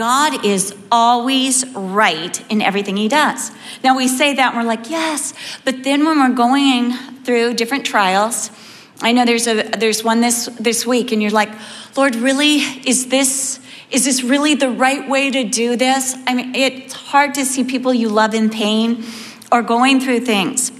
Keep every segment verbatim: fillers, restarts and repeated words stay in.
God is always right in everything he does. Now we say that and we're like, yes, but then when we're going through different trials, I know there's a there's one this this week, and you're like, Lord, really, is this is this really the right way to do this? I mean, it's hard to see people you love in pain or going through things,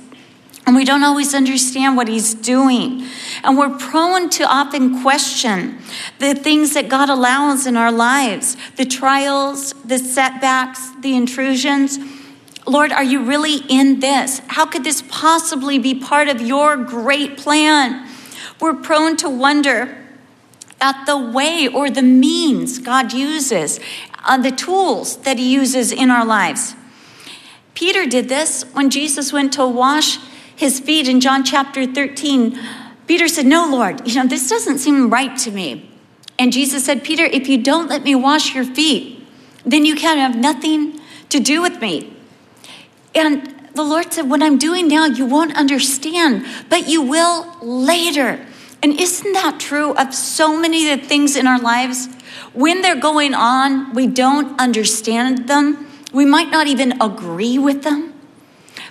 and we don't always understand what he's doing. And we're prone to often question the things that God allows in our lives, the trials, the setbacks, the intrusions. Lord, are you really in this? How could this possibly be part of your great plan? We're prone to wonder at the way or the means God uses, uh, the tools that he uses in our lives. Peter did this when Jesus went to wash his feet in John chapter thirteen. Peter said, no, Lord, you know, this doesn't seem right to me. And Jesus said, Peter, if you don't let me wash your feet, then you can have nothing to do with me. And the Lord said, what I'm doing now, you won't understand, but you will later. And isn't that true of so many of the things in our lives? When they're going on, we don't understand them. We might not even agree with them.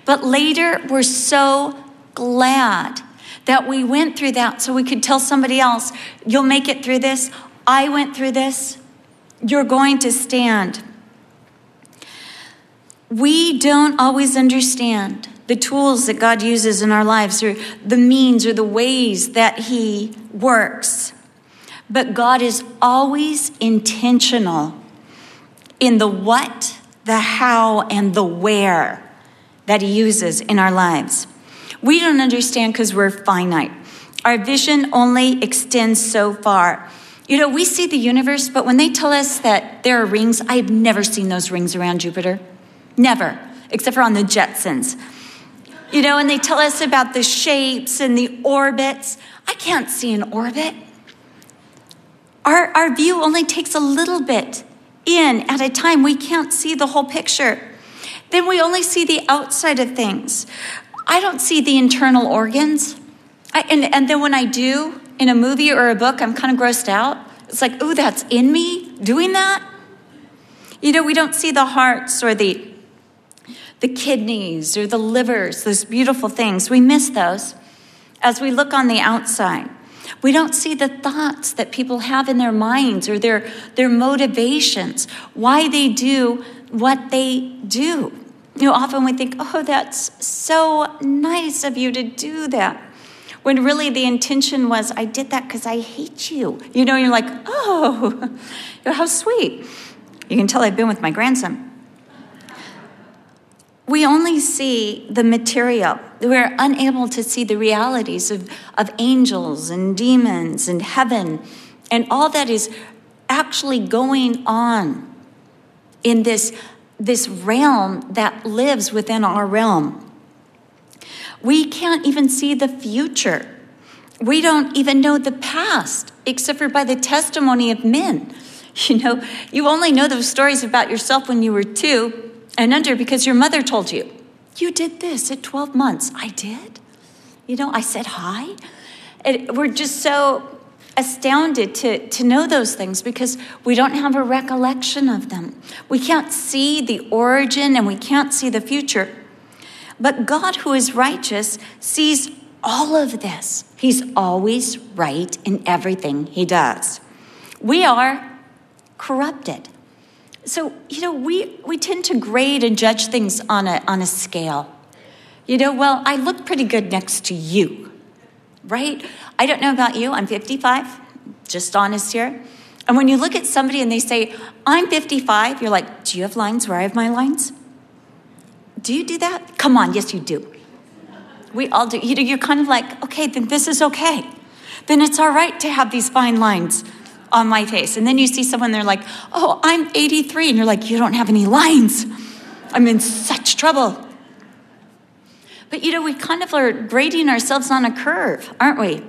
But later, we're so glad that we went through that so we could tell somebody else, you'll make it through this. I went through this. You're going to stand. We don't always understand the tools that God uses in our lives or the means or the ways that he works. But God is always intentional in the what, the how, and the where that he uses in our lives. We don't understand because we're finite. Our vision only extends so far. You know, we see the universe, but when they tell us that there are rings, I've never seen those rings around Jupiter. Never, except for on the Jetsons. You know, and they tell us about the shapes and the orbits. I can't see an orbit. Our, our view only takes a little bit in at a time. We can't see the whole picture. Then we only see the outside of things. I don't see the internal organs. I, and, and then when I do, in a movie or a book, I'm kind of grossed out. It's like, oh, that's in me doing that? You know, we don't see the hearts or the the kidneys or the livers, those beautiful things. We miss those as we look on the outside. We don't see the thoughts that people have in their minds or their, their motivations, why they do what they do. You know, often we think, oh, that's so nice of you to do that. When really the intention was, I did that because I hate you. You know, you're like, oh, how sweet. You can tell I've been with my grandson. We only see the material. We're unable to see the realities of, of angels and demons and heaven and all that is actually going on in this, this realm that lives within our realm. We can't even see the future. We don't even know the past, except for by the testimony of men. You know, you only know those stories about yourself when you were two and under because your mother told you, you did this at twelve months. I did. You know, I said hi. And we're just so astounded to, to know those things because we don't have a recollection of them. We can't see the origin and we can't see the future. But God, who is righteous, sees all of this. He's always right in everything he does. We are corrupted. So, you know, we, we tend to grade and judge things on a, on a scale. You know, well, I look pretty good next to you. Right? I don't know about you. I'm fifty-five, just honest here. And when you look at somebody and they say, I'm fifty-five, you're like, do you have lines where I have my lines? Do you do that? Come on. Yes, you do. We all do. You know, you're kind of like, okay, then this is okay. Then it's all right to have these fine lines on my face. And then you see someone, they're like, oh, I'm eighty-three. And you're like, you don't have any lines. I'm in such trouble. But, you know, we kind of are grading ourselves on a curve, aren't we?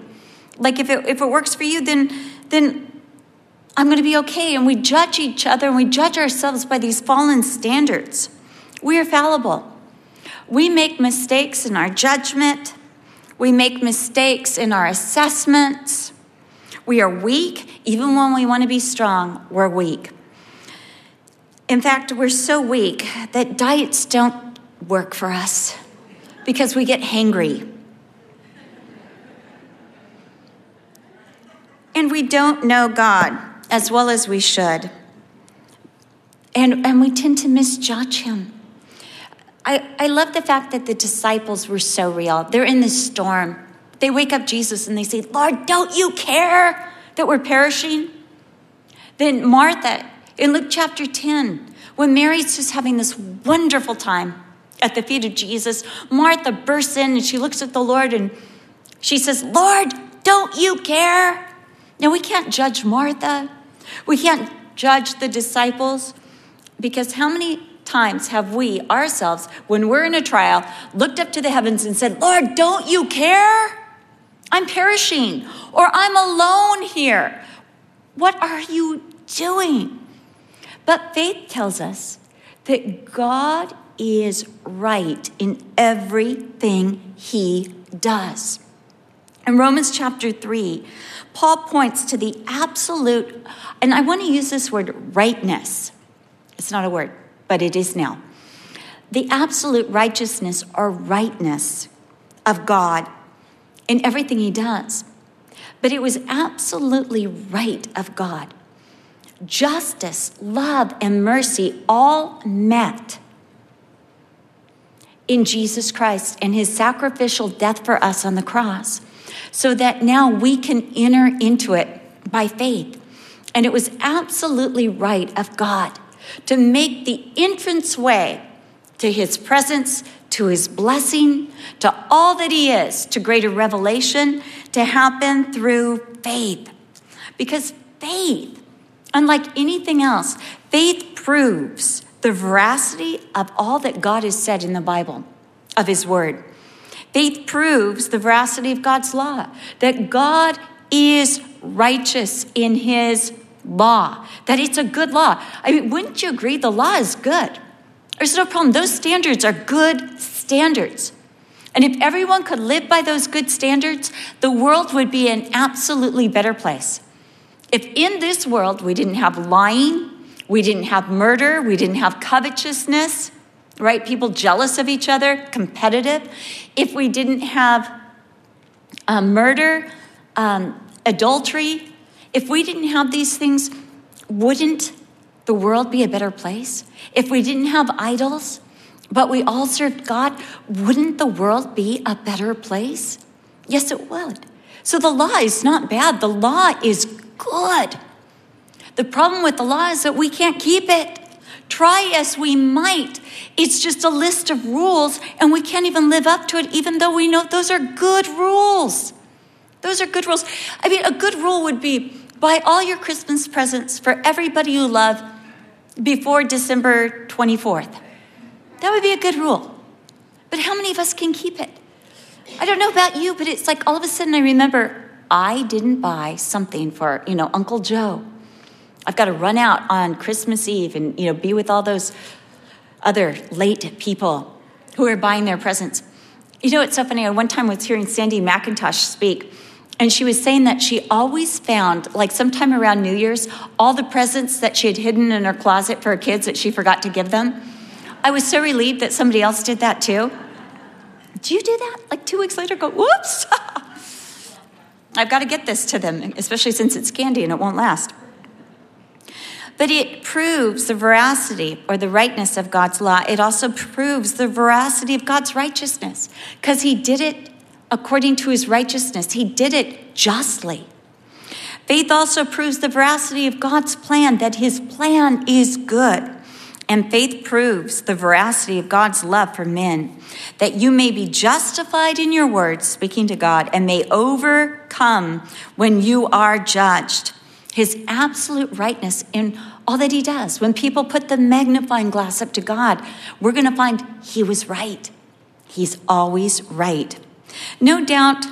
Like, if it, if it works for you, then, then I'm going to be okay. And we judge each other and we judge ourselves by these fallen standards. We are fallible. We make mistakes in our judgment. We make mistakes in our assessments. We are weak. Even when we want to be strong, we're weak. In fact, we're so weak that diets don't work for us because we get hangry. And we don't know God as well as we should. And and we tend to misjudge him. I, I love the fact that the disciples were so real. They're in this storm. They wake up Jesus and they say, "Lord, don't you care that we're perishing?" Then Martha, in Luke chapter ten, when Mary's just having this wonderful time at the feet of Jesus, Martha bursts in and she looks at the Lord and she says, "Lord, don't you care?" Now, we can't judge Martha. We can't judge the disciples, because how many times have we ourselves, when we're in a trial, looked up to the heavens and said, "Lord, don't you care? I'm perishing," or "I'm alone here. What are you doing?" But faith tells us that God is right in everything he does. In Romans chapter three, Paul points to the absolute, and I want to use this word, rightness. It's not a word, but it is now. The absolute righteousness or rightness of God in everything he does. But it was absolutely right of God. Justice, love, and mercy all met in Jesus Christ and his sacrificial death for us on the cross, so that now we can enter into it by faith. And it was absolutely right of God to make the entrance way to his presence, to his blessing, to all that he is, to greater revelation, to happen through faith. Because faith, unlike anything else, faith proves the veracity of all that God has said in the Bible, of his word. Faith proves the veracity of God's law, that God is righteous in his law, that it's a good law. I mean, wouldn't you agree? The law is good. There's no problem. Those standards are good standards. And if everyone could live by those good standards, the world would be an absolutely better place. If in this world we didn't have lying, we didn't have murder, we didn't have covetousness, right? People jealous of each other, competitive. If we didn't have uh, murder, um, adultery, if we didn't have these things, wouldn't the world be a better place? If we didn't have idols, but we all served God, wouldn't the world be a better place? Yes, it would. So the law is not bad. The law is good. The problem with the law is that we can't keep it. Try as we might, it's just a list of rules, and we can't even live up to it, even though we know those are good rules. Those are good rules. I mean, a good rule would be, buy all your Christmas presents for everybody you love before December twenty-fourth. That would be a good rule. But how many of us can keep it? I don't know about you, but it's like all of a sudden I remember, I didn't buy something for, you know, Uncle Joe. I've got to run out on Christmas Eve and, you know, be with all those other late people who are buying their presents. You know, it's so funny. I one time was hearing Sandy McIntosh speak, and she was saying that she always found, like sometime around New Year's, all the presents that she had hidden in her closet for her kids that she forgot to give them. I was so relieved that somebody else did that too. Do you do that? Like two weeks later, go, whoops. I've got to get this to them, especially since it's candy and it won't last. But it proves the veracity or the rightness of God's law. It also proves the veracity of God's righteousness, because he did it according to his righteousness. He did it justly. Faith also proves the veracity of God's plan, that his plan is good. And faith proves the veracity of God's love for men, that you may be justified in your words, speaking to God, and may overcome when you are judged. His absolute rightness in all that he does. When people put the magnifying glass up to God, we're going to find he was right. He's always right. No doubt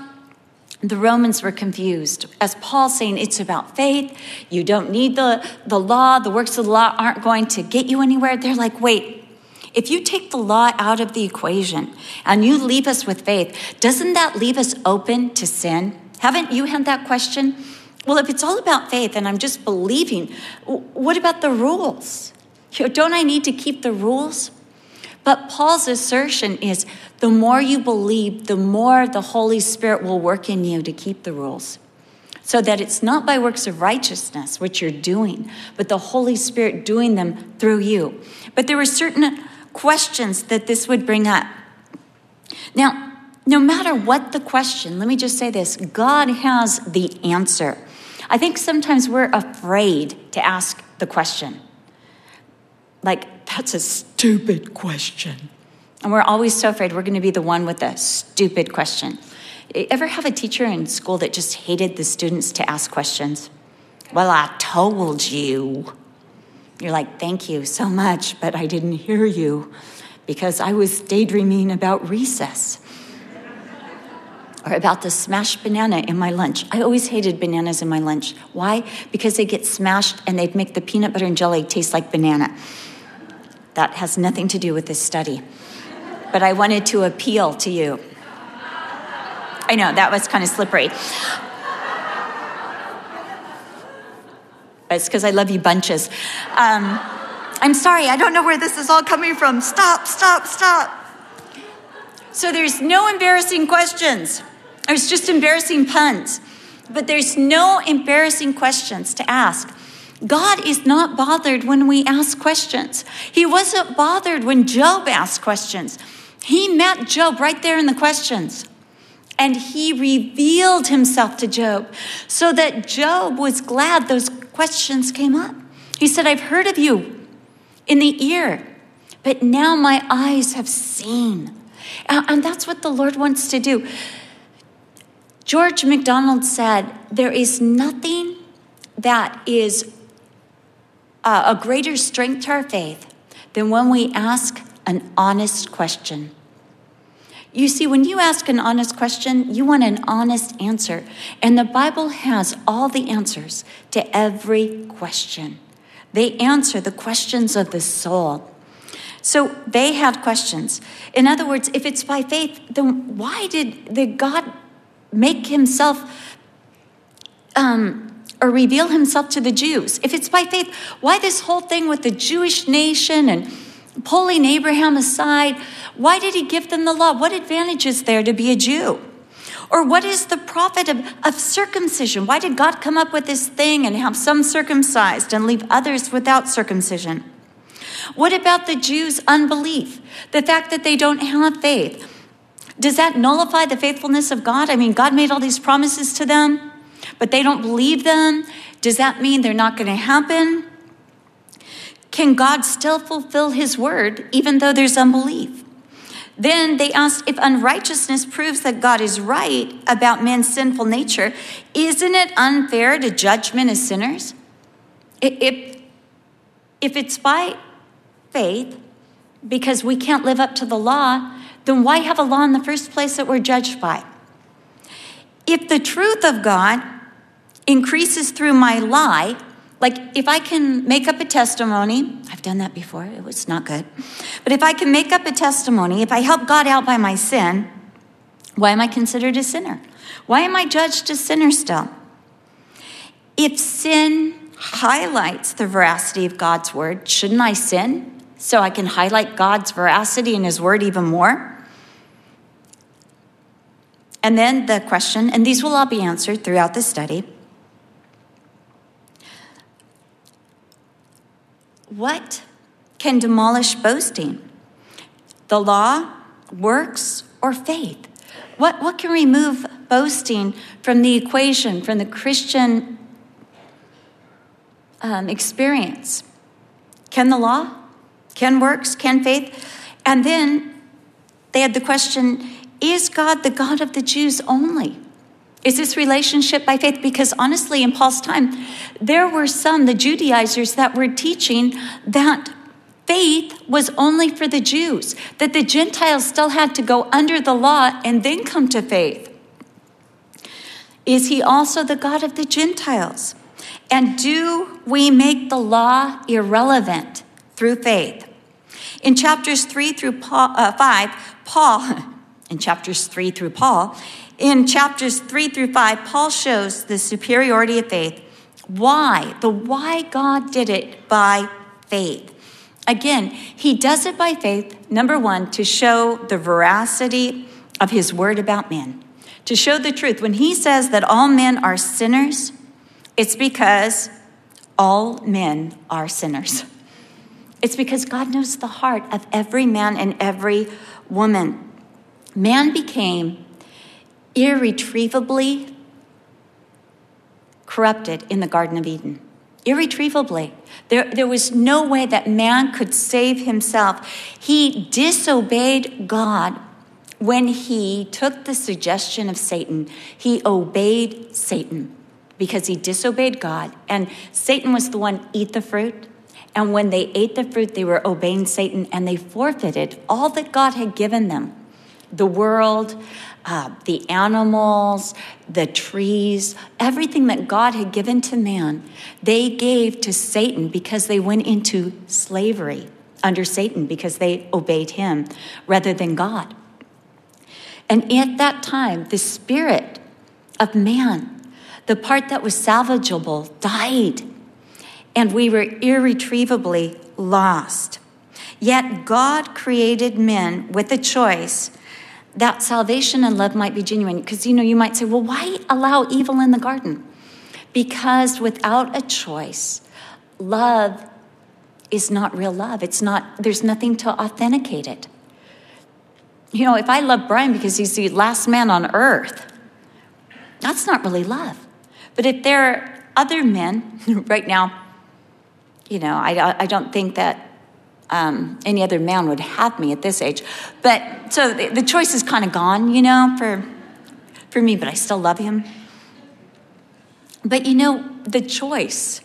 the Romans were confused. As Paul's saying, it's about faith. You don't need the, the law. The works of the law aren't going to get you anywhere. They're like, wait, if you take the law out of the equation and you leave us with faith, doesn't that leave us open to sin? Haven't you had that question? Well, if it's all about faith and I'm just believing, what about the rules? Don't I need to keep the rules? But Paul's assertion is the more you believe, the more the Holy Spirit will work in you to keep the rules. So that it's not by works of righteousness, which you're doing, but the Holy Spirit doing them through you. But there were certain questions that this would bring up. Now, no matter what the question, let me just say this, God has the answer. I think sometimes we're afraid to ask the question. Like, that's a stupid question. And we're always so afraid we're going to be the one with the stupid question. Ever have a teacher in school that just hated the students to ask questions? Well, I told you. You're like, thank you so much, but I didn't hear you because I was daydreaming about recess or about the smashed banana in my lunch. I always hated bananas in my lunch. Why? Because they get smashed and they'd make the peanut butter and jelly taste like banana. That has nothing to do with this study. But I wanted to appeal to you. I know, that was kind of slippery. But it's because I love you bunches. Um, I'm sorry, I don't know where this is all coming from. Stop, stop, stop. So there's no embarrassing questions. There's just embarrassing puns. But there's no embarrassing questions to ask. God is not bothered when we ask questions. He wasn't bothered when Job asked questions. He met Job right there in the questions. And he revealed himself to Job so that Job was glad those questions came up. He said, I've heard of you in the ear, but now my eyes have seen. And that's what the Lord wants to do. George MacDonald said, there is nothing that is a greater strength to our faith than when we ask an honest question. You see, when you ask an honest question, you want an honest answer. And the Bible has all the answers to every question. They answer the questions of the soul. So they had questions. In other words, if it's by faith, then why did, did God make himself um, or reveal himself to the Jews? If it's by faith, why this whole thing with the Jewish nation and pulling Abraham aside? Why did he give them the law? What advantage is there to be a Jew? Or what is the profit of, of circumcision? Why did God come up with this thing and have some circumcised and leave others without circumcision? What about the Jews' unbelief? The fact that they don't have faith? Does that nullify the faithfulness of God? I mean, God made all these promises to them, but they don't believe them. Does that mean they're not going to happen? Can God still fulfill his word, even though there's unbelief? Then they asked, if unrighteousness proves that God is right about man's sinful nature, isn't it unfair to judge men as sinners? If, if it's by faith, because we can't live up to the law, then why have a law in the first place that we're judged by? If the truth of God increases through my lie, like if I can make up a testimony, I've done that before, it was not good. But if I can make up a testimony, if I help God out by my sin, why am I considered a sinner? Why am I judged a sinner still? If sin highlights the veracity of God's word, shouldn't I sin so I can highlight God's veracity in his word even more? And then the question, and these will all be answered throughout the study, what can demolish boasting? The law, works, or faith? What, what can remove boasting from the equation, from the Christian um, experience? Can the law? Can works? Can faith? And then they had the question, is God the God of the Jews only? Is this relationship by faith? Because honestly, in Paul's time, there were some, the Judaizers, that were teaching that faith was only for the Jews, that the Gentiles still had to go under the law and then come to faith. Is he also the God of the Gentiles? And do we make the law irrelevant through faith? In chapters three through Paul, uh, five, Paul, in chapters three through Paul, In chapters three through five, Paul shows the superiority of faith. Why? The why God did it by faith. Again, he does it by faith, number one, to show the veracity of his word about men, to show the truth. When he says that all men are sinners, it's because all men are sinners. It's because God knows the heart of every man and every woman. Man became irretrievably corrupted in the Garden of Eden. Irretrievably. There, there was no way that man could save himself. He disobeyed God when he took the suggestion of Satan. He obeyed Satan because he disobeyed God. And Satan was the one, eat the fruit. And when they ate the fruit, they were obeying Satan, and they forfeited all that God had given them. The world, uh, the animals, the trees, everything that God had given to man, they gave to Satan because they went into slavery under Satan because they obeyed him rather than God. And at that time, the spirit of man, the part that was salvageable, died. And we were irretrievably lost. Yet God created men with a choice that salvation and love might be genuine. Because, you know, you might say, well, why allow evil in the garden? Because without a choice, love is not real love. It's not, there's nothing to authenticate it. You know, if I love Brian because he's the last man on earth, that's not really love. But if there are other men right now, you know, I, I don't think that um, any other man would have me at this age. But so the, the choice is kind of gone, you know, for for me, but I still love him. But, you know, the choice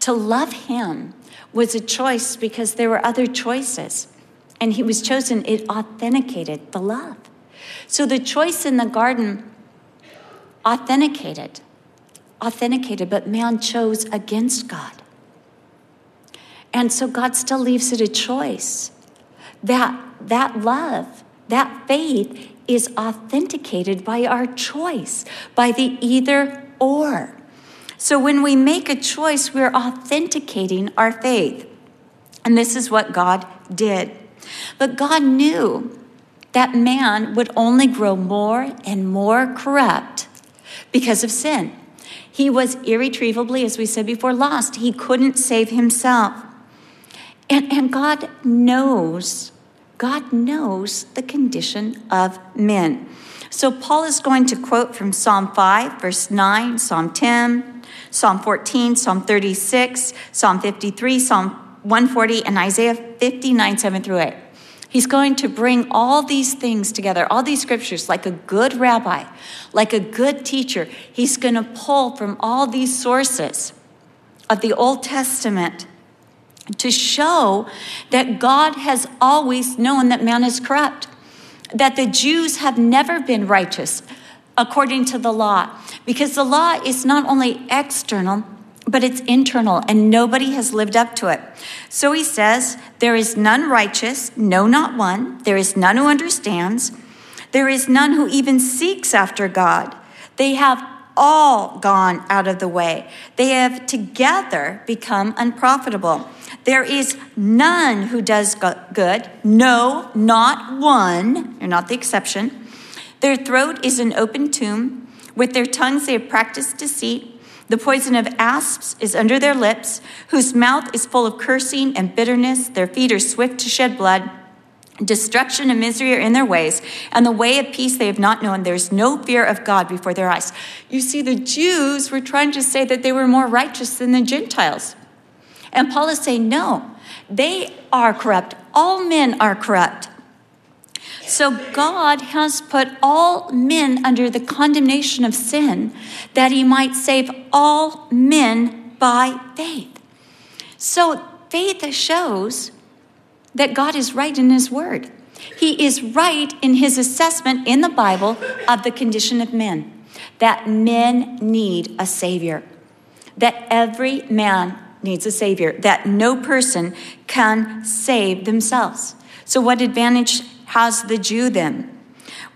to love him was a choice because there were other choices. And he was chosen. It authenticated the love. So the choice in the garden authenticated, authenticated, but man chose against God. And so God still leaves it a choice. That, that love, that faith is authenticated by our choice, by the either or. So when we make a choice, we're authenticating our faith. And this is what God did. But God knew that man would only grow more and more corrupt because of sin. He was irretrievably, as we said before, lost. He couldn't save himself. And, and God knows, God knows the condition of men. So Paul is going to quote from Psalm five, verse nine, Psalm ten, Psalm fourteen, Psalm thirty-six, Psalm fifty-three, Psalm one forty, and Isaiah fifty-nine, seven through eight. He's going to bring all these things together, all these scriptures, like a good rabbi, like a good teacher. He's going to pull from all these sources of the Old Testament to show that God has always known that man is corrupt, that the Jews have never been righteous according to the law, because the law is not only external, but it's internal, and nobody has lived up to it. So he says, there is none righteous, no, not one. There is none who understands. There is none who even seeks after God. They have all gone out of the way. They have together become unprofitable. There is none who does good. No, not one. You're not the exception. Their throat is an open tomb. With their tongues they have practiced deceit. The poison of asps is under their lips, whose mouth is full of cursing and bitterness. Their feet are swift to shed blood. Destruction and misery are in their ways, and the way of peace they have not known. There is no fear of God before their eyes. You see, the Jews were trying to say that they were more righteous than the Gentiles. And Paul is saying, no, they are corrupt. All men are corrupt. So God has put all men under the condemnation of sin, that he might save all men by faith. So faith shows that God is right in his word. He is right in his assessment in the Bible of the condition of men, that men need a savior, that every man needs a savior, that no person can save themselves. So what advantage has the Jew then?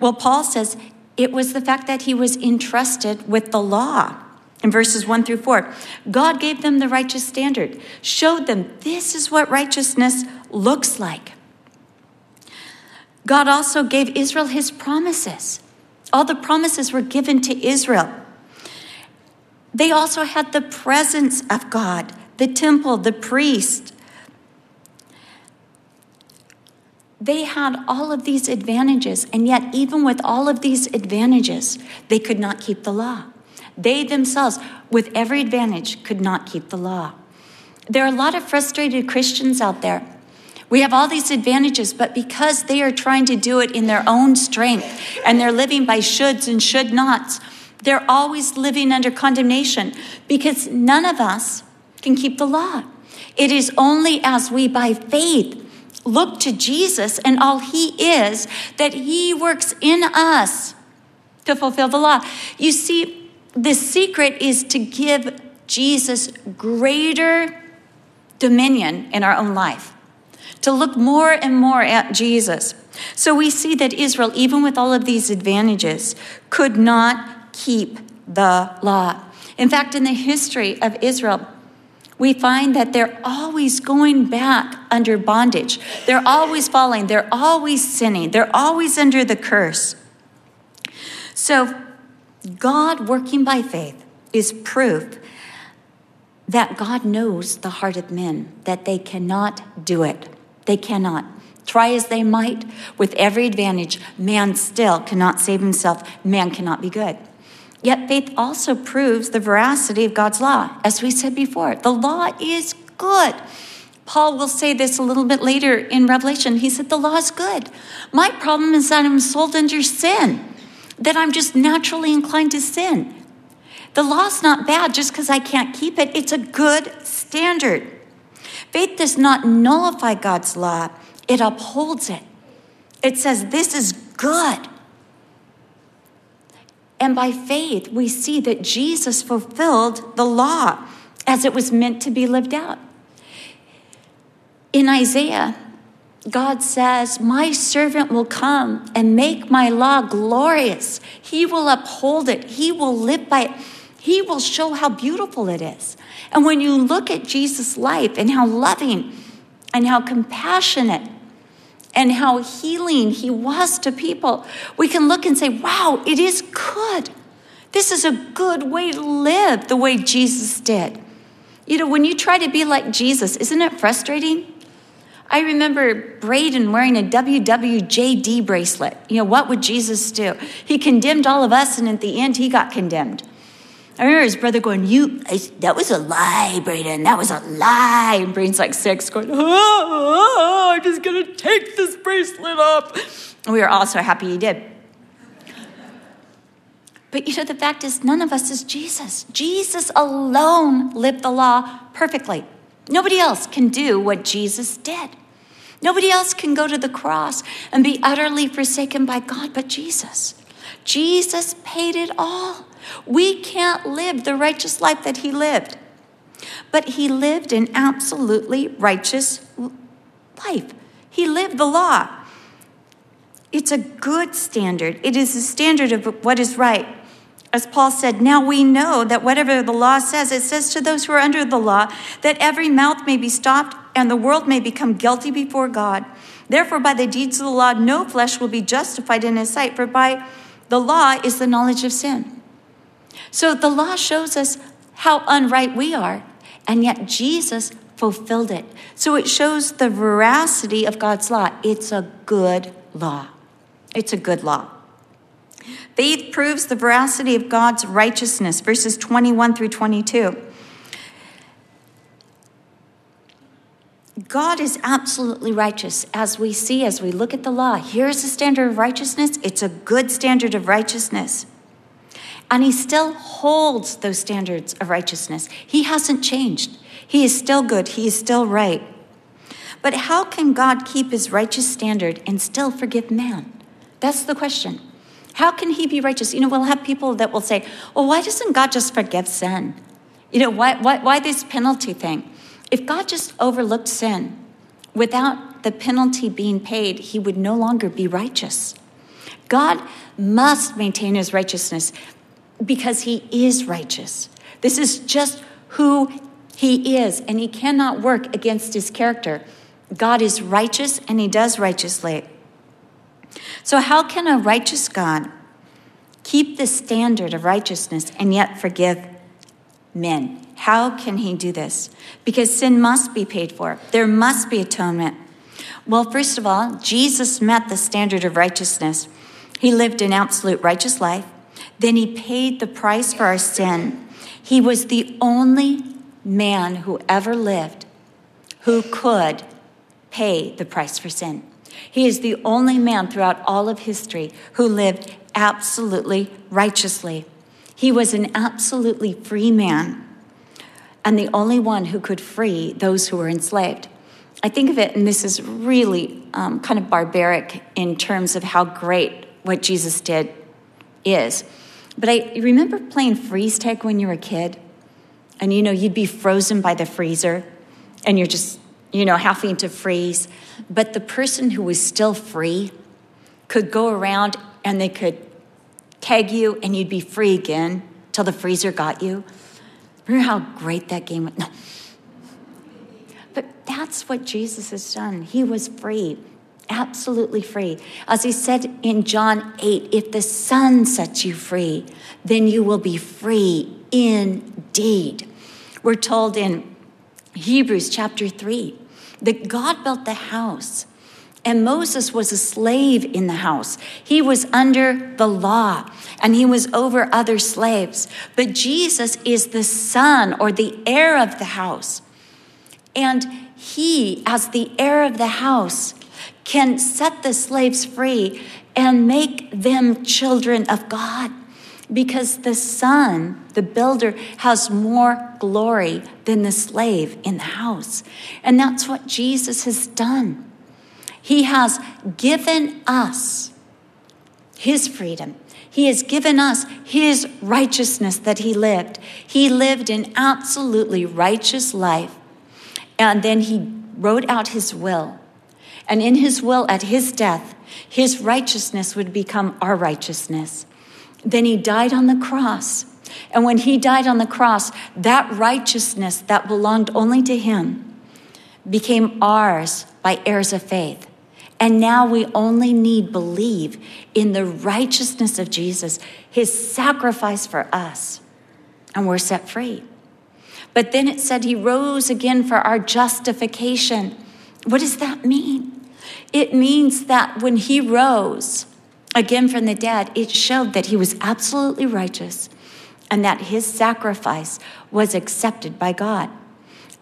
Well, Paul says it was the fact that he was entrusted with the law In verses one through four, God gave them the righteous standard, showed them this is what righteousness looks like. God also gave Israel his promises. All the promises were given to Israel. They also had the presence of God, the temple, the priest. They had all of these advantages, and yet even with all of these advantages, they could not keep the law. They themselves, with every advantage, could not keep the law. There are a lot of frustrated Christians out there. We have all these advantages, but because they are trying to do it in their own strength, and they're living by shoulds and should nots, they're always living under condemnation because none of us can keep the law. It is only as we, by faith, look to Jesus and all he is, that he works in us to fulfill the law. You see, the secret is to give Jesus greater dominion in our own life, to look more and more at Jesus. So we see that Israel, even with all of these advantages, could not keep the law. In fact, in the history of Israel, we find that they're always going back under bondage. They're always falling. They're always sinning. They're always under the curse. So God working by faith is proof that God knows the heart of men, that they cannot do it. They cannot. Try as they might, with every advantage, man still cannot save himself. Man cannot be good. Yet faith also proves the veracity of God's law. As we said before, the law is good. Paul will say this a little bit later in Revelation. He said, the law is good. My problem is that I'm sold under sin, that I'm just naturally inclined to sin. The law's not bad just because I can't keep it. It's a good standard. Faith does not nullify God's law. It upholds it. It says, this is good. And by faith, we see that Jesus fulfilled the law as it was meant to be lived out. In Isaiah, God says, my servant will come and make my law glorious. He will uphold it. He will live by it. He will show how beautiful it is. And when you look at Jesus' life and how loving and how compassionate and how healing he was to people, we can look and say, wow, it is good. This is a good way to live the way Jesus did. You know, when you try to be like Jesus, isn't it frustrating? I remember Braden wearing a W W J D bracelet. You know, what would Jesus do? He condemned all of us, and at the end, he got condemned. I remember his brother going, "You, that was a lie, Braden. That was a lie." And Braden's like six, going, oh, oh, I'm just going to take this bracelet off. And we were all so happy he did. But you know, the fact is, none of us is Jesus. Jesus alone lived the law perfectly. Nobody else can do what Jesus did. Nobody else can go to the cross and be utterly forsaken by God but Jesus. Jesus paid it all. We can't live the righteous life that he lived. But he lived an absolutely righteous life. He lived the law. It's a good standard. It is a standard of what is right. As Paul said, now we know that whatever the law says, it says to those who are under the law, that every mouth may be stopped and the world may become guilty before God. Therefore, by the deeds of the law, no flesh will be justified in his sight, for by the law is the knowledge of sin. So the law shows us how unright we are, and yet Jesus fulfilled it. So it shows the veracity of God's law. It's a good law. It's a good law. Faith proves the veracity of God's righteousness, verses twenty-one through twenty-two. God is absolutely righteous, as we see, as we look at the law. Here's the standard of righteousness. It's a good standard of righteousness. And he still holds those standards of righteousness. He hasn't changed. He is still good. He is still right. But how can God keep his righteous standard and still forgive man? That's the question. How can he be righteous? You know, we'll have people that will say, well, why doesn't God just forgive sin? You know, why, why, why this penalty thing? If God just overlooked sin without the penalty being paid, he would no longer be righteous. God must maintain his righteousness, because he is righteous. This is just who he is, and he cannot work against his character. God is righteous, and he does righteously. So how can a righteous God keep the standard of righteousness and yet forgive men? How can he do this? Because sin must be paid for. There must be atonement. Well, first of all, Jesus met the standard of righteousness. He lived an absolute righteous life. Then he paid the price for our sin. He was the only man who ever lived who could pay the price for sin. He is the only man throughout all of history who lived absolutely righteously. He was an absolutely free man and the only one who could free those who were enslaved. I think of it, and this is really um, kind of barbaric in terms of how great what Jesus did is. But I remember playing freeze tag when you were a kid, and you know, you'd be frozen by the freezer, and you're just, you know, having to freeze. But the person who was still free could go around and they could tag you, and you'd be free again till the freezer got you. Remember how great that game was? No. But that's what Jesus has done. He was free, absolutely free. As he said in John eight, if the Son sets you free, then you will be free indeed. We're told in Hebrews chapter three that God built the house and Moses was a slave in the house. He was under the law and he was over other slaves. But Jesus is the son or the heir of the house. And he, as the heir of the house, can set the slaves free and make them children of God, because the son, the builder, has more glory than the slave in the house. And that's what Jesus has done. He has given us his freedom. He has given us his righteousness that he lived. He lived an absolutely righteous life. And then he wrote out his will. And in his will, at his death, his righteousness would become our righteousness. Then he died on the cross. And when he died on the cross, that righteousness that belonged only to him became ours by heirs of faith. And now we only need believe in the righteousness of Jesus, his sacrifice for us, and we're set free. But then it said he rose again for our justification. What does that mean? It means that when he rose again from the dead, it showed that he was absolutely righteous and that his sacrifice was accepted by God.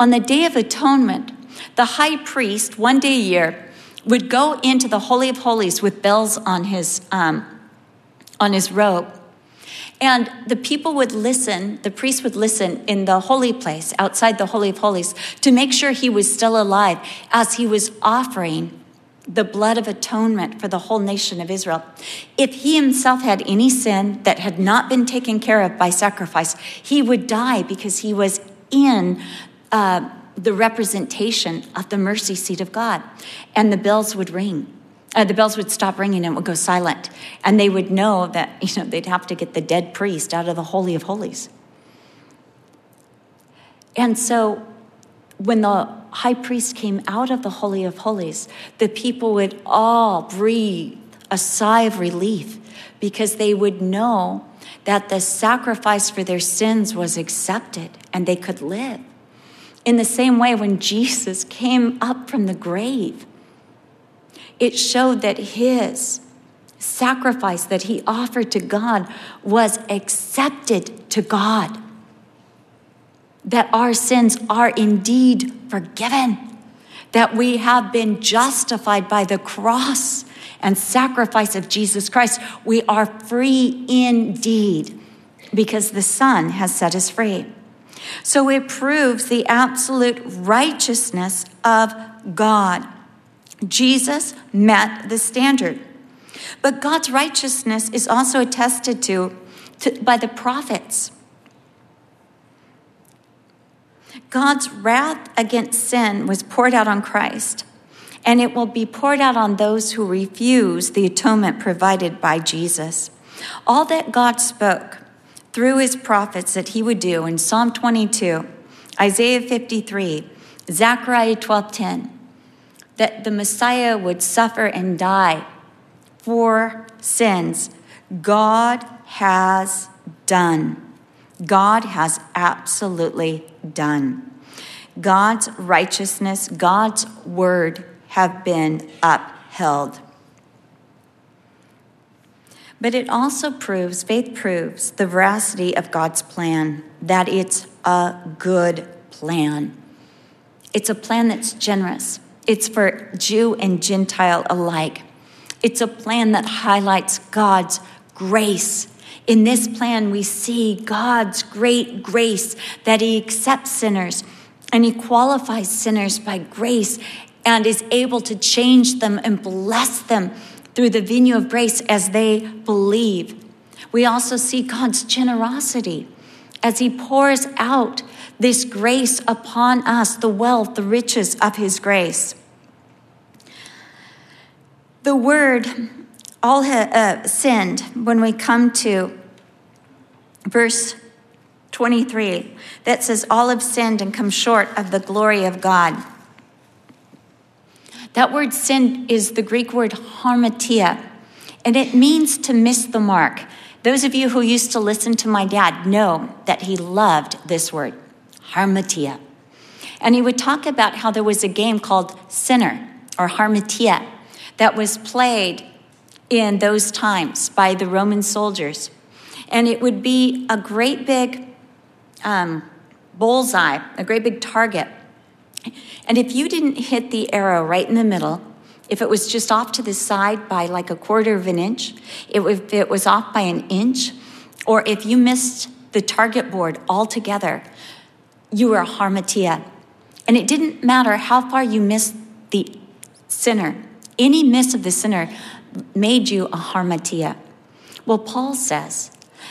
On the Day of Atonement, the high priest, one day a year, would go into the Holy of Holies with bells on his, um, on his robe. And the people would listen, the priest would listen in the holy place, outside the Holy of Holies, to make sure he was still alive as he was offering the blood of atonement for the whole nation of Israel. If he himself had any sin that had not been taken care of by sacrifice, he would die because he was in uh, the representation of the mercy seat of God. And the bells would ring. Uh, the bells would stop ringing and it would go silent. And they would know that, you know, they'd have to get the dead priest out of the Holy of Holies. And so when the high priest came out of the Holy of Holies, the people would all breathe a sigh of relief because they would know that the sacrifice for their sins was accepted and they could live. In the same way, when Jesus came up from the grave, it showed that his sacrifice that he offered to God was accepted to God. That our sins are indeed forgiven. That we have been justified by the cross and sacrifice of Jesus Christ. We are free indeed because the Son has set us free. So it proves the absolute righteousness of God. Jesus met the standard. But God's righteousness is also attested to, to by the prophets. God's wrath against sin was poured out on Christ, and it will be poured out on those who refuse the atonement provided by Jesus. All that God spoke, through his prophets that he would do in Psalm twenty-two, Isaiah fifty-three, Zechariah twelve ten, that the Messiah would suffer and die for sins. God has done. God has absolutely done. God's righteousness, God's word have been upheld. But it also proves, faith proves, the veracity of God's plan, that it's a good plan. It's a plan that's generous. It's for Jew and Gentile alike. It's a plan that highlights God's grace. In this plan, we see God's great grace, that he accepts sinners and he qualifies sinners by grace and is able to change them and bless them through the venue of grace as they believe. We also see God's generosity as he pours out this grace upon us, the wealth, the riches of his grace. The word all uh, sinned, when we come to verse twenty-three, that says all have sinned and come short of the glory of God. That word sin is the Greek word harmatia, and it means to miss the mark. Those of you who used to listen to my dad know that he loved this word, harmatia. And he would talk about how there was a game called Sinner or harmatia that was played in those times by the Roman soldiers. And it would be a great big um, bullseye, a great big target. And if you didn't hit the arrow right in the middle, if it was just off to the side by like a quarter of an inch, if it was off by an inch, or if you missed the target board altogether, you were a harmatia. And it didn't matter how far you missed the sinner. Any miss of the sinner made you a harmatia. Well, Paul says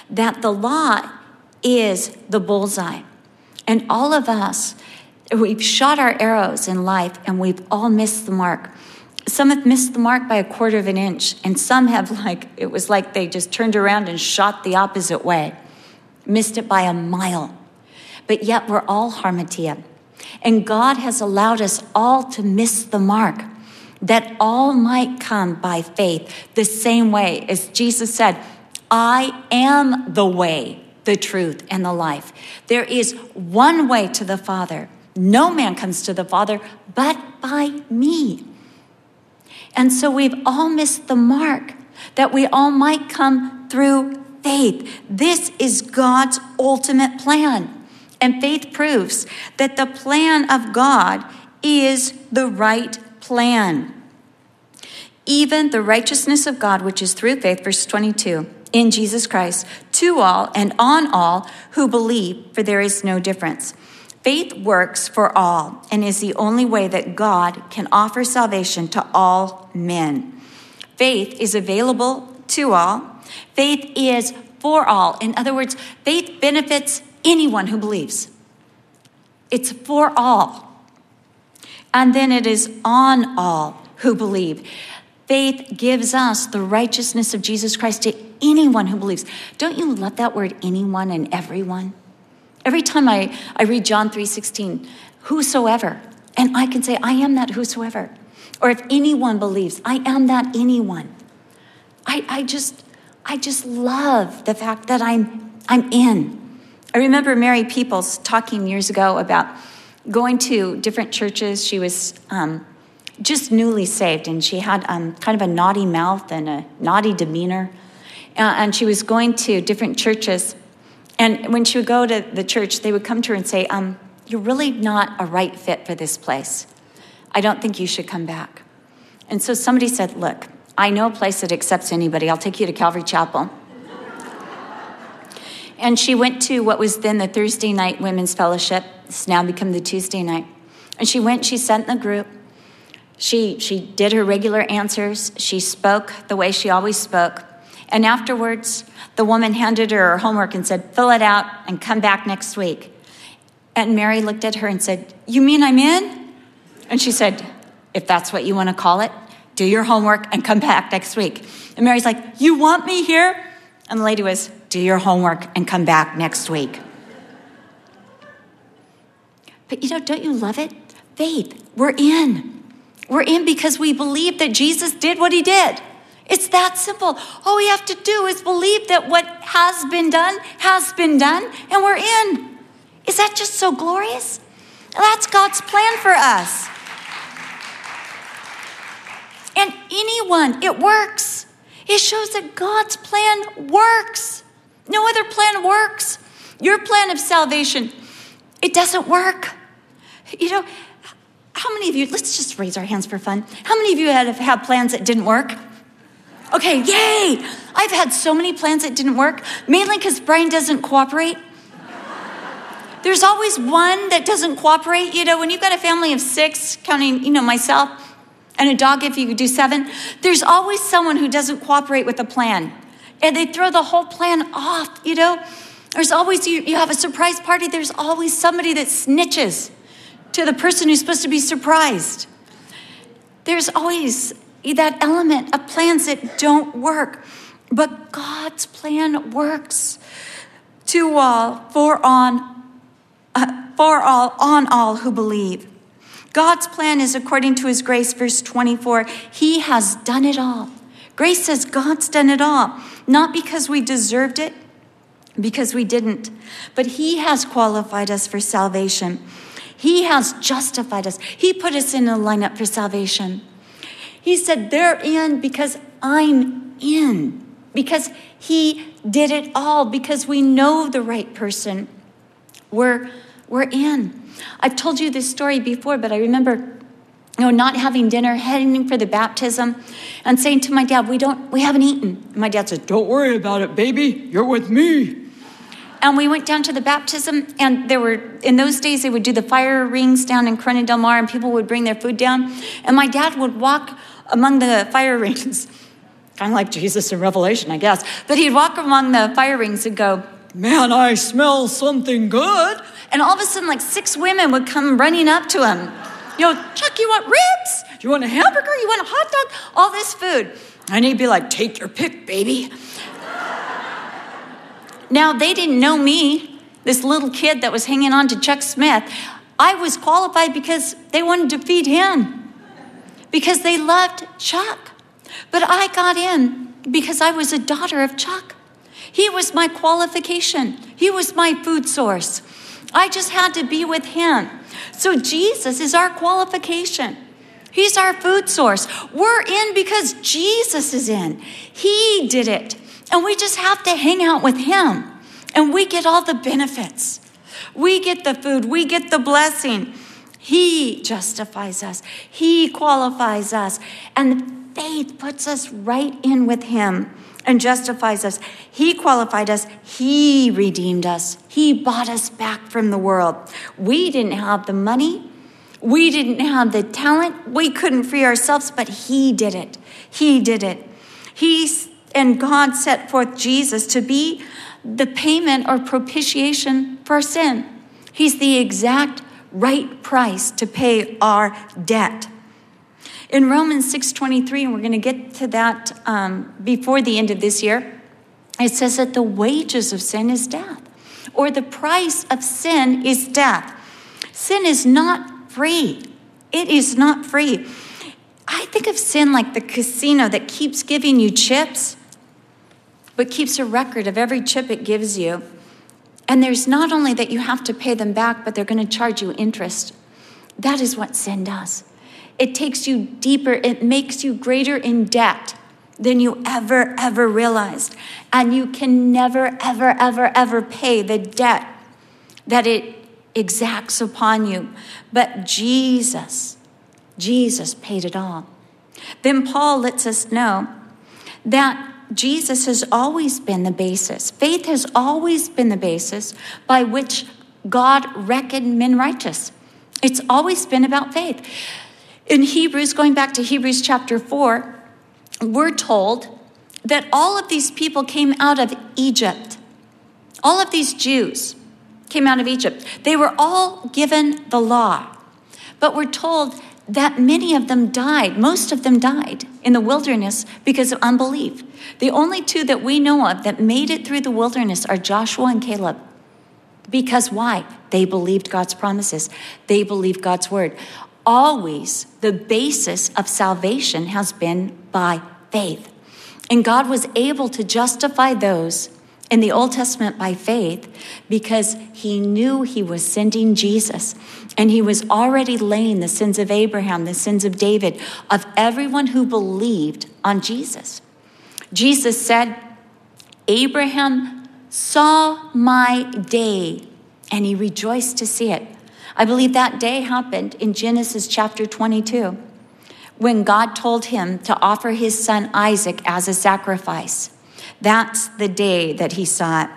that the law is the bullseye. And all of us, we've shot our arrows in life and we've all missed the mark. Some have missed the mark by a quarter of an inch, and some have, like, it was like they just turned around and shot the opposite way, missed it by a mile. But yet we're all harmatia. And God has allowed us all to miss the mark, that all might come by faith, the same way as Jesus said, I am the way, the truth, and the life. There is one way to the Father. No man comes to the Father but by me. And so we've all missed the mark, that we all might come through faith. This is God's ultimate plan. And faith proves that the plan of God is the right plan. Even the righteousness of God, which is through faith, verse twenty-two, in Jesus Christ, to all and on all who believe, for there is no difference. Faith works for all and is the only way that God can offer salvation to all men. Faith is available to all. Faith is for all. In other words, faith benefits anyone who believes. It's for all. And then it is on all who believe. Faith gives us the righteousness of Jesus Christ to anyone who believes. Don't you love that word, anyone and everyone? Every time I, I read John three sixteen, whosoever, and I can say, I am that whosoever. Or if anyone believes, I am that anyone. I, I just I just love the fact that I'm I'm in. I remember Mary Peoples talking years ago about going to different churches. She was um, just newly saved, and she had um, kind of a naughty mouth and a naughty demeanor. Uh, and she was going to different churches. And when she would go to the church, they would come to her and say, um, you're really not a right fit for this place. I don't think you should come back. And so somebody said, look, I know a place that accepts anybody. I'll take you to Calvary Chapel. And she went to what was then the Thursday night women's fellowship. It's now become the Tuesday night. And she went, she sat in the group. She she did her regular answers. She spoke the way she always spoke. And afterwards, the woman handed her her homework and said, fill it out and come back next week. And Mary looked at her and said, you mean I'm in? And she said, if that's what you want to call it, do your homework and come back next week. And Mary's like, you want me here? And the lady was, do your homework, and come back next week. But you know, don't you love it? Faith, we're in. We're in because we believe that Jesus did what he did. It's that simple. All we have to do is believe that what has been done has been done, and we're in. Is that just so glorious? That's God's plan for us. And anyone, it works. It shows that God's plan works. No other plan works. Your plan of salvation, it doesn't work. You know, how many of you, let's just raise our hands for fun. How many of you have had plans that didn't work? Okay, yay! I've had so many plans that didn't work, mainly because Brian doesn't cooperate. There's always one that doesn't cooperate. You know, when you've got a family of six, counting, you know, myself, and a dog if you could do seven, there's always someone who doesn't cooperate with a plan. And they throw the whole plan off, you know. There's always, you, you have a surprise party, there's always somebody that snitches to the person who's supposed to be surprised. There's always that element of plans that don't work. But God's plan works. To all, for on, uh, for all, on all who believe. God's plan is according to his grace, verse twenty-four. He has done it all. Grace says God's done it all. Not because we deserved it, because we didn't. But he has qualified us for salvation. He has justified us. He put us in a lineup for salvation. He said, they're in because I'm in. Because he did it all. Because we know the right person. We're, we're in. I've told you this story before, but I remember, you know, not having dinner, heading for the baptism, and saying to my dad, we don't, we haven't eaten. And my dad said, don't worry about it, baby. You're with me. And we went down to the baptism, and there were, in those days, they would do the fire rings down in Corona Del Mar, and people would bring their food down. And my dad would walk among the fire rings, kind of like Jesus in Revelation, I guess. But he'd walk among the fire rings and go, man, I smell something good. And all of a sudden, like six women would come running up to him. You know, Chuck, you want ribs? You want a hamburger? You want a hot dog? All this food. And he'd be like, take your pick, baby. Now, they didn't know me, this little kid that was hanging on to Chuck Smith. I was qualified because they wanted to feed him, because they loved Chuck. But I got in because I was a daughter of Chuck. He was my qualification. He was my food source. I just had to be with him. So Jesus is our qualification. He's our food source. We're in because Jesus is in. He did it. And we just have to hang out with him. And we get all the benefits. We get the food. We get the blessing. He justifies us. He qualifies us. And faith puts us right in with him and justifies us. He qualified us. He redeemed us. He bought us back from the world. We didn't have the money. We didn't have the talent. We couldn't free ourselves, but he did it. He did it. He And God set forth Jesus to be the payment or propitiation for sin. He's the exact right price to pay our debt. In Romans six twenty-three, and we're going to get to that um, before the end of this year, it says that the wages of sin is death, or the price of sin is death. Sin is not free. It is not free. I think of sin like the casino that keeps giving you chips, but keeps a record of every chip it gives you. And there's not only that you have to pay them back, but they're going to charge you interest. That is what sin does. It takes you deeper. It makes you greater in debt than you ever, ever realized. And you can never, ever, ever, ever pay the debt that it exacts upon you. But Jesus, Jesus paid it all. Then Paul lets us know that Jesus has always been the basis. Faith has always been the basis by which God reckoned men righteous. It's always been about faith. In Hebrews, going back to Hebrews chapter four, we're told that all of these people came out of Egypt. All of these Jews came out of Egypt. They were all given the law, but we're told that many of them died, most of them died in the wilderness because of unbelief. The only two that we know of that made it through the wilderness are Joshua and Caleb. Because why? They believed God's promises. They believed God's word. Always the basis of salvation has been by faith. And God was able to justify those in the Old Testament by faith because he knew he was sending Jesus, and he was already laying the sins of Abraham, the sins of David, of everyone who believed on Jesus. Jesus said, Abraham saw my day and he rejoiced to see it. I believe that day happened in Genesis chapter twenty-two when God told him to offer his son Isaac as a sacrifice. That's the day that he saw it.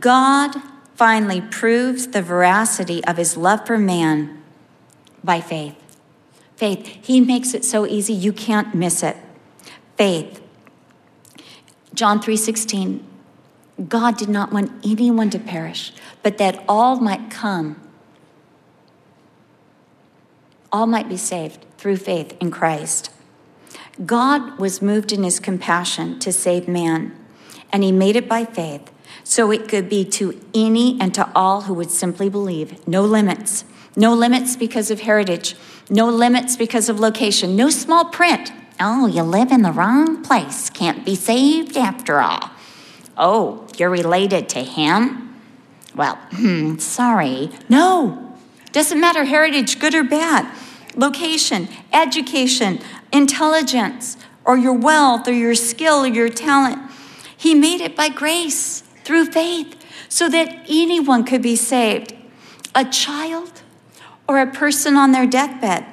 God finally proves the veracity of his love for man by faith. Faith. He makes it so easy, you can't miss it. Faith. John three sixteen, God did not want anyone to perish, but that all might come. All might be saved through faith in Christ. God was moved in his compassion to save man, and he made it by faith, so it could be to any and to all who would simply believe. No limits. No limits because of heritage. No limits because of location. No small print. Oh, you live in the wrong place. Can't be saved after all. Oh, you're related to him? Well, sorry. No. Doesn't matter heritage, good or bad. Location, education, intelligence, or your wealth, or your skill, or your talent. He made it by grace, through faith, so that anyone could be saved, a child or a person on their deathbed.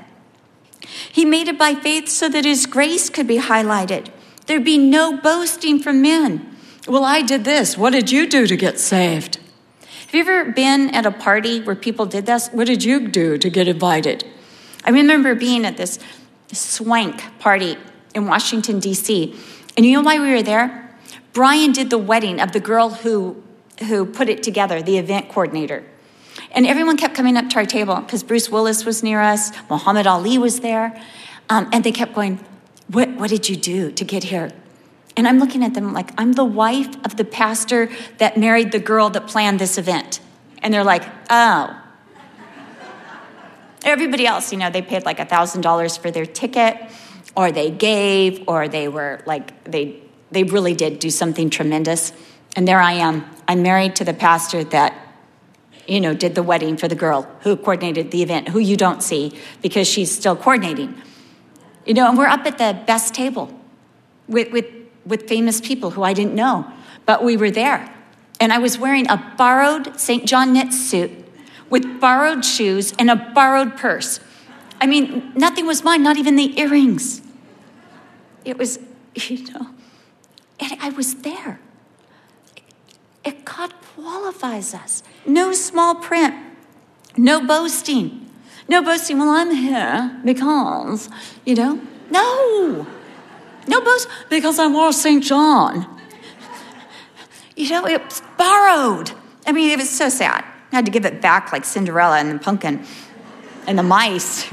He made it by faith so that his grace could be highlighted. There'd be no boasting from men. Well, I did this. What did you do to get saved? Have you ever been at a party where people did this? What did you do to get invited? I remember being at this swank party in Washington, D C And you know why we were there? Brian did the wedding of the girl who who put it together, the event coordinator. And everyone kept coming up to our table because Bruce Willis was near us, Muhammad Ali was there. Um, and they kept going, what, what did you do to get here? And I'm looking at them like, I'm the wife of the pastor that married the girl that planned this event. And they're like, oh. Everybody else, you know, they paid like one thousand dollars for their ticket, or they gave, or they were like, they they really did do something tremendous. And there I am. I'm married to the pastor that, you know, did the wedding for the girl who coordinated the event, who you don't see because she's still coordinating. You know, and we're up at the best table with, with, with famous people who I didn't know, but we were there. And I was wearing a borrowed Saint John knit suit with borrowed shoes and a borrowed purse. I mean, nothing was mine, not even the earrings. It was, you know, and I was there. It, God qualifies us. No small print, no boasting. No boasting, well, I'm here because, you know, no. No boast, because I wore Saint John. You know, it was borrowed. I mean, it was so sad. I had to give it back like Cinderella and the pumpkin and the mice.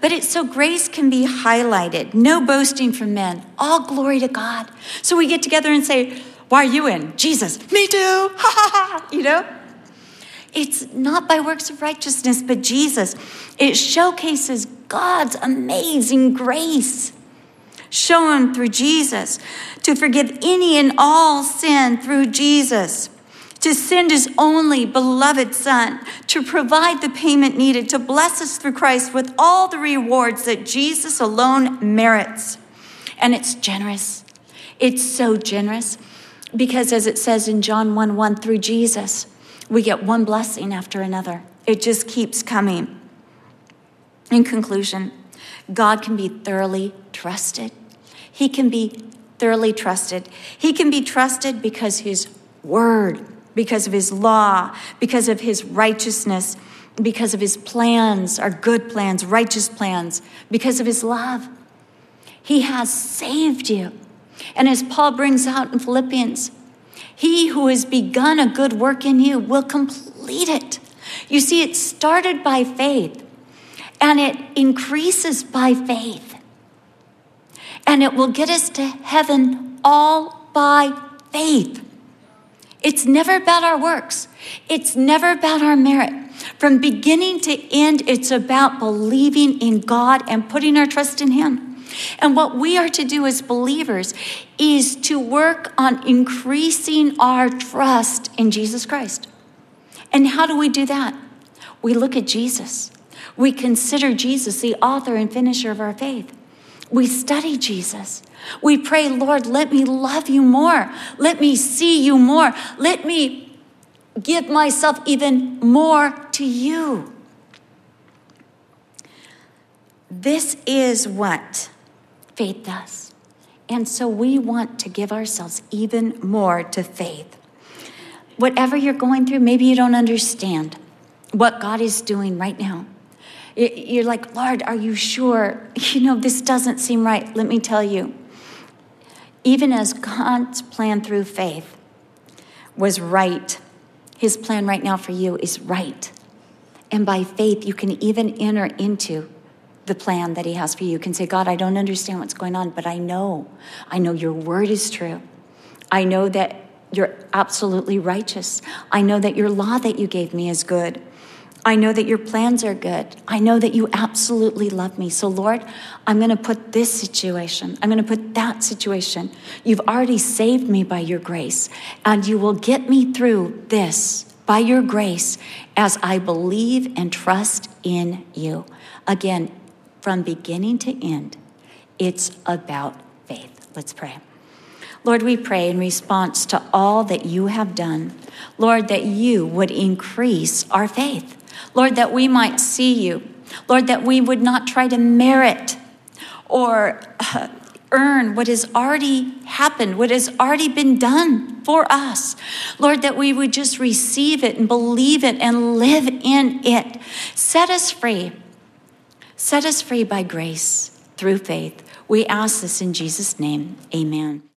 But it's so grace can be highlighted. No boasting from men. All glory to God. So we get together and say, why are you in? Jesus. Me too. Ha ha ha. You know? It's not by works of righteousness, but Jesus. It showcases God's amazing grace shown through Jesus to forgive any and all sin through Jesus. To send his only beloved son, to provide the payment needed, to bless us through Christ with all the rewards that Jesus alone merits. And it's generous. It's so generous because, as it says in John one one, through Jesus, we get one blessing after another. It just keeps coming. In conclusion, God can be thoroughly trusted. He can be thoroughly trusted. He can be trusted because his word, because of his law, because of his righteousness, because of his plans, our good plans, righteous plans, because of his love. He has saved you. And as Paul brings out in Philippians, he who has begun a good work in you will complete it. You see, it started by faith. and it increases by faith. And it will get us to heaven all by faith. It's never about our works. It's never about our merit. From beginning to end, it's about believing in God and putting our trust in Him. And what we are to do as believers is to work on increasing our trust in Jesus Christ. And how do we do that? We look at Jesus. We consider Jesus the author and finisher of our faith. We study Jesus. We pray, Lord, let me love you more. Let me see you more. Let me give myself even more to you. This is what faith does. And so we want to give ourselves even more to faith. Whatever you're going through, maybe you don't understand what God is doing right now. You're like, Lord, are you sure? You know, this doesn't seem right. Let me tell you, even as God's plan through faith was right, His plan right now for you is right. And by faith, you can even enter into the plan that He has for you. You can say, God, I don't understand what's going on, but I know. I know your word is true. I know that you're absolutely righteous. I know that your law that you gave me is good. I know that your plans are good. I know that you absolutely love me. So, Lord, I'm going to put this situation. I'm going to put that situation. You've already saved me by your grace, and you will get me through this by your grace as I believe and trust in you. Again, from beginning to end, it's about faith. Let's pray. Lord, we pray in response to all that you have done, Lord, that you would increase our faith. Lord, that we might see you. Lord, that we would not try to merit or uh, earn what has already happened, what has already been done for us. Lord, that we would just receive it and believe it and live in it. Set us free. Set us free by grace through faith. We ask this in Jesus' name. Amen.